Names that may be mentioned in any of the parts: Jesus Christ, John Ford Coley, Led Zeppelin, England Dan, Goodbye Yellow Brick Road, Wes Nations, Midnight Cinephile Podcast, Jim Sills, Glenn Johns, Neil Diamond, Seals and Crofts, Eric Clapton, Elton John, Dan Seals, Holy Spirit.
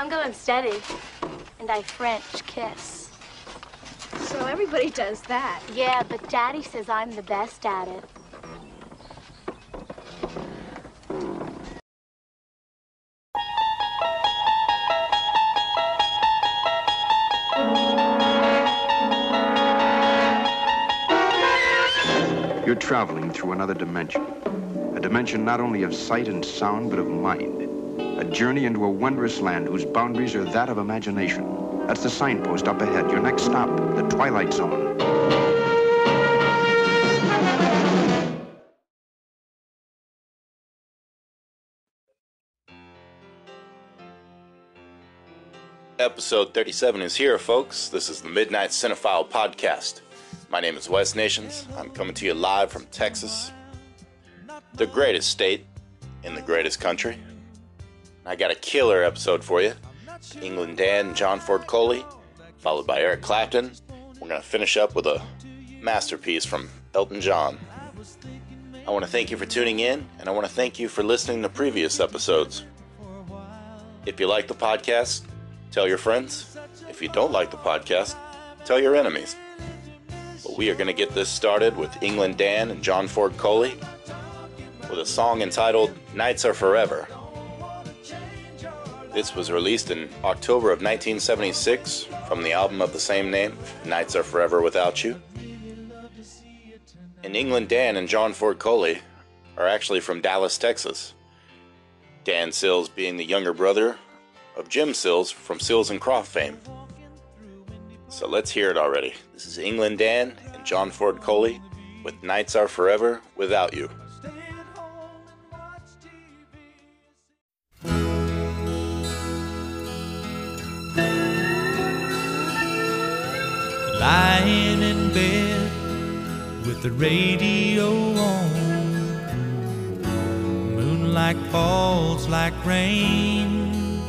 I'm going steady. And I French kiss. So everybody does that. Yeah, but Daddy says I'm the best at it. You're traveling through another dimension. A dimension not only of sight and sound, but of mind. A journey into a wondrous land whose boundaries are that of imagination. That's the signpost up ahead. Your next stop, the Twilight Zone. Episode 37 is here, folks. This is the Midnight Cinephile Podcast. My name is Wes Nations. I'm coming to you live from Texas, the greatest state in the greatest country. I got a killer episode for you. England Dan and John Ford Coley, followed by Eric Clapton. We're going to finish up with a masterpiece from Elton John. I want to thank you for tuning in, and I want to thank you for listening to previous episodes. If you like the podcast, tell your friends. If you don't like the podcast, tell your enemies. We are going to get this started with England Dan and John Ford Coley with a song entitled Nights Are Forever. This was released in October of 1976 from the album of the same name, Nights Are Forever Without You. And England Dan and John Ford Coley are actually from Dallas, Texas. Dan Seals being the younger brother of Jim Sills from Seals and Crofts fame. So let's hear it already. This is England Dan and John Ford Coley with Nights Are Forever Without You. Lying in bed with the radio on, moonlight falls like rain.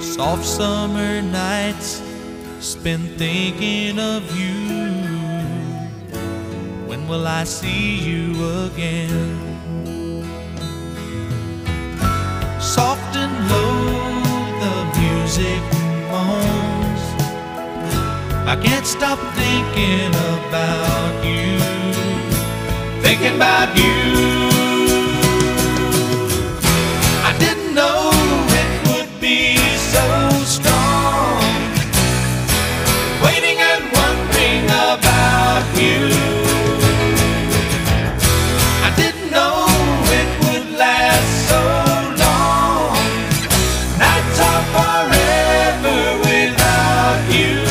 Soft summer nights spend thinking of you. When will I see you again? Soft and low the music moans. I can't stop thinking about you. Thinking about you. I didn't know it would be so strong. Waiting and wondering about you. I didn't know it would last so long. Nights are forever without you.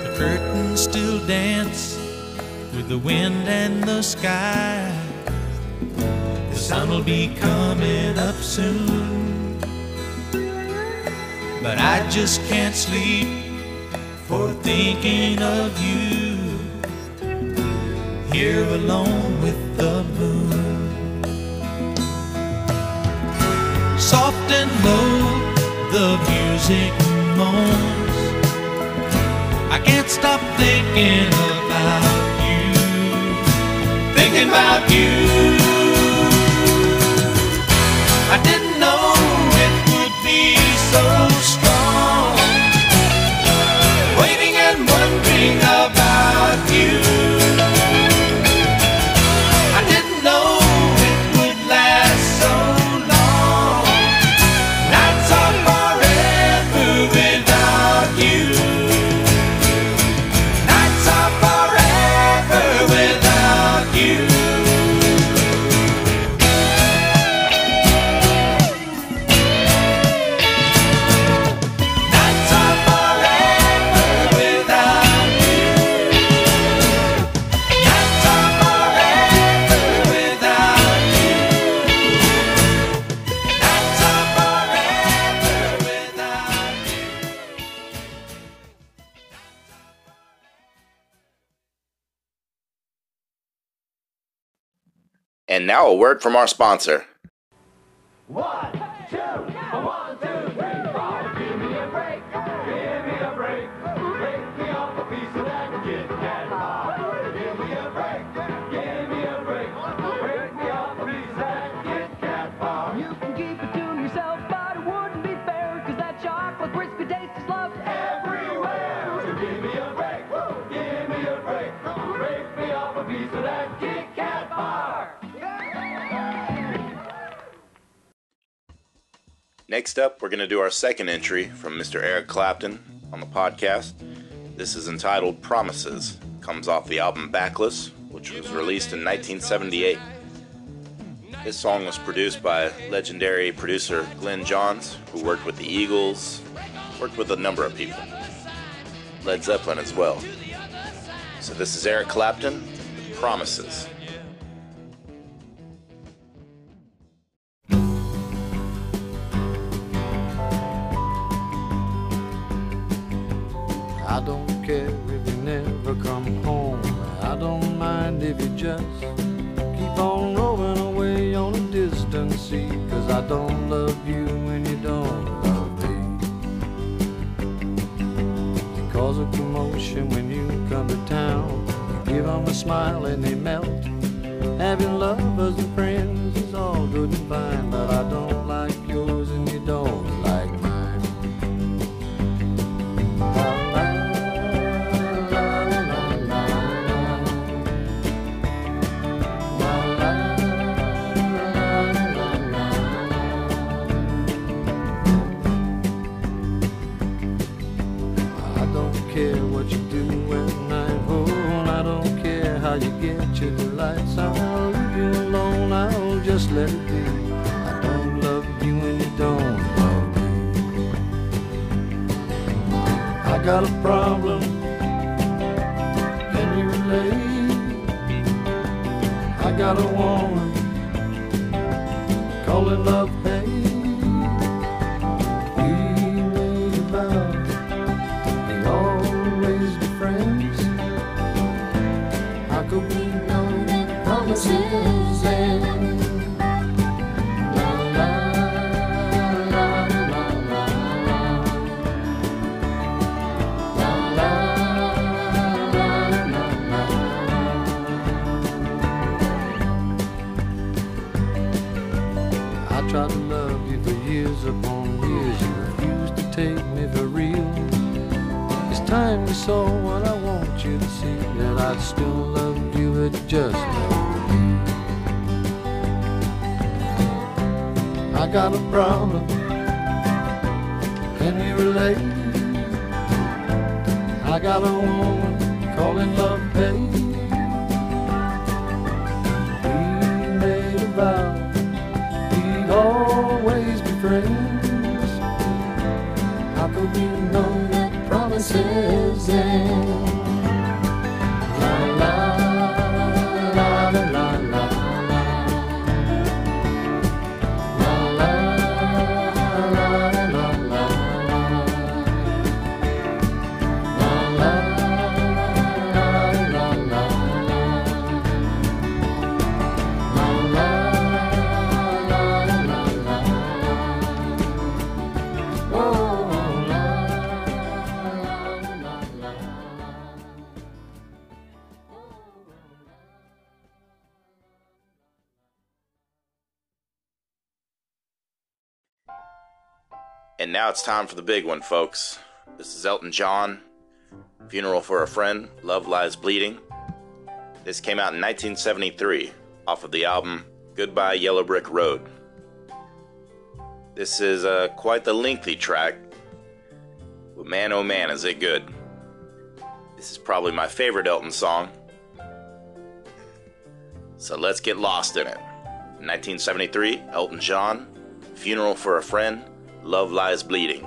The curtains still dance with the wind and the sky. The sun will be coming up soon, but I just can't sleep for thinking of you. Here alone with the moon. Soft and low the music moans. I can't stop thinking about you. Thinking about you. I didn't know it would be so strong. Waiting and wondering about you. I didn't know it would last so long. Nights are forever without you. Nights are forever without you. And now a word from our sponsor. 1, 2, 1, 2, 3, 4, give me a break. Next up, we're going to do our second entry from Mr. Eric Clapton on the podcast. This is entitled Promises. It comes off the album Backless, which was released in 1978. This song was produced by legendary producer Glenn Johns, who worked with the Eagles, worked with a number of people, Led Zeppelin as well. So this is Eric Clapton, Promises. I don't care if you never come home. I don't mind if you just keep on rolling away on a distant sea. 'Cause I don't love you and you don't love me. You cause a commotion when you come to town. You give them a smile and they melt. Having lovers and friends is all good and fine, but I don't like yours and you don't like mine. I'll leave you alone, I'll just let it be. I don't love you and you don't love me. I got a problem, can you relate? I got a woman, calling love hate. We made a vow, we'll always be friends. How could we know? Susan, la la la la la la la la la la. I tried to love you for years upon years. You refused to take me for real. It's time you saw what I want you to see, that I still love you, it just I got a problem, can you relate? I got a woman calling love hate. We made a vow, we'd always be friends. How could we know that promises end? And now it's time for the big one, folks. This is Elton John, Funeral for a Friend, Love Lies Bleeding. This came out in 1973 off of the album Goodbye Yellow Brick Road. This is quite the lengthy track, but man oh man is it good. This is probably my favorite Elton song, so let's get lost in it. 1973, Elton John, Funeral for a Friend, Love Lies Bleeding.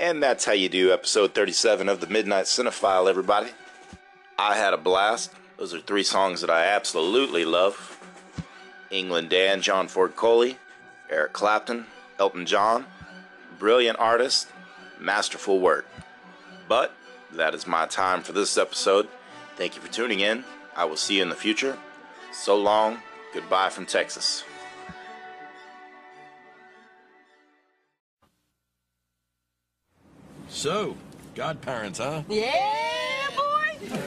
And that's how you do episode 37 of the Midnight Cinephile, everybody. I had a blast. Those are three songs that I absolutely love. England Dan, John Ford Coley, Eric Clapton, Elton John. Brilliant artist, masterful work. But that is my time for this episode. Thank you for tuning in. I will see you in the future. So long. Goodbye from Texas. So, godparents, huh? Yeah, boy!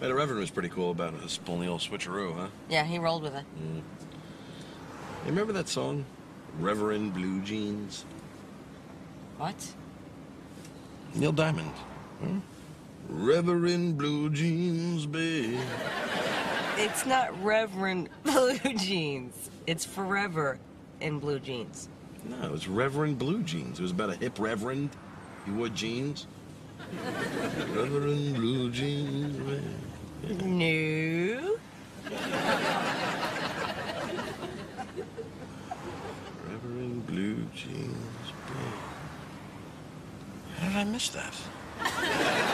But the Reverend was pretty cool about it. This pulling the old switcheroo, huh? Yeah, he rolled with it. Mm. You remember that song? Reverend Blue Jeans. What? Neil Diamond. Hmm? Reverend Blue Jeans, babe. It's not Reverend Blue Jeans. It's Forever in Blue Jeans. No, it was Reverend Blue Jeans. It was about a hip reverend. He wore jeans. Reverend Blue Jeans, babe. Yeah. No. Reverend Blue Jeans, babe. How did I miss that?